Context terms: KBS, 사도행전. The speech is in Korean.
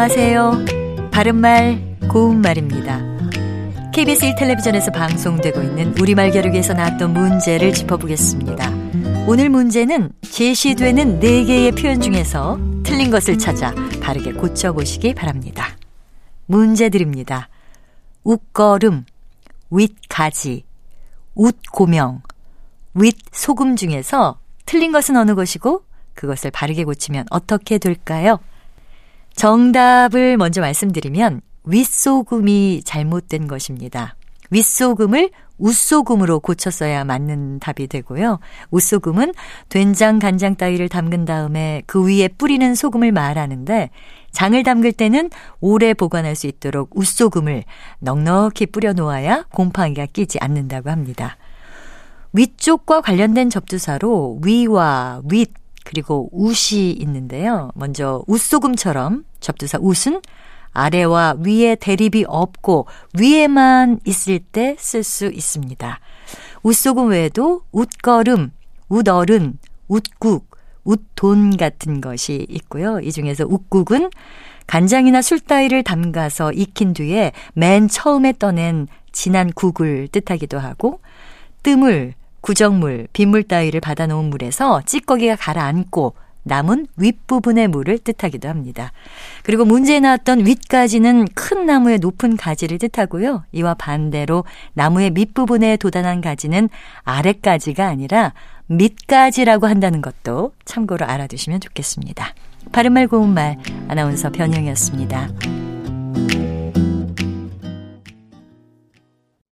안녕하세요. 바른말 고운말입니다. KBS 1텔레비전에서 방송되고 있는 우리말 겨루기에서 나왔던 문제를 짚어보겠습니다. 오늘 문제는 제시되는 4개의 표현 중에서 틀린 것을 찾아 바르게 고쳐보시기 바랍니다. 문제 드립니다. 웃거름, 윗가지, 웃고명, 윗소금 중에서 틀린 것은 어느 것이고 그것을 바르게 고치면 어떻게 될까요? 정답을 먼저 말씀드리면 윗소금이 잘못된 것입니다. 윗소금을 웃소금으로 고쳤어야 맞는 답이 되고요. 웃소금은 된장, 간장 따위를 담근 다음에 그 위에 뿌리는 소금을 말하는데 장을 담글 때는 오래 보관할 수 있도록 웃소금을 넉넉히 뿌려놓아야 곰팡이가 끼지 않는다고 합니다. 위쪽과 관련된 접두사로 위와 윗 그리고 웃이 있는데요. 먼저 웃소금처럼 접두사 웃은 아래와 위에 대립이 없고 위에만 있을 때 쓸 수 있습니다. 웃소금 외에도 웃거름, 웃어른, 웃국, 웃돈 같은 것이 있고요. 이 중에서 웃국은 간장이나 술 따위를 담가서 익힌 뒤에 맨 처음에 떠낸 진한 국을 뜻하기도 하고 뜨물, 구정물, 빗물 따위를 받아놓은 물에서 찌꺼기가 가라앉고 남은 윗부분의 물을 뜻하기도 합니다. 그리고 문제에 나왔던 윗가지는 큰 나무의 높은 가지를 뜻하고요. 이와 반대로 나무의 밑부분에 도단한 가지는 아랫가지가 아니라 밑가지라고 한다는 것도 참고로 알아두시면 좋겠습니다. 바른말 고운말 아나운서 변영이었습니다.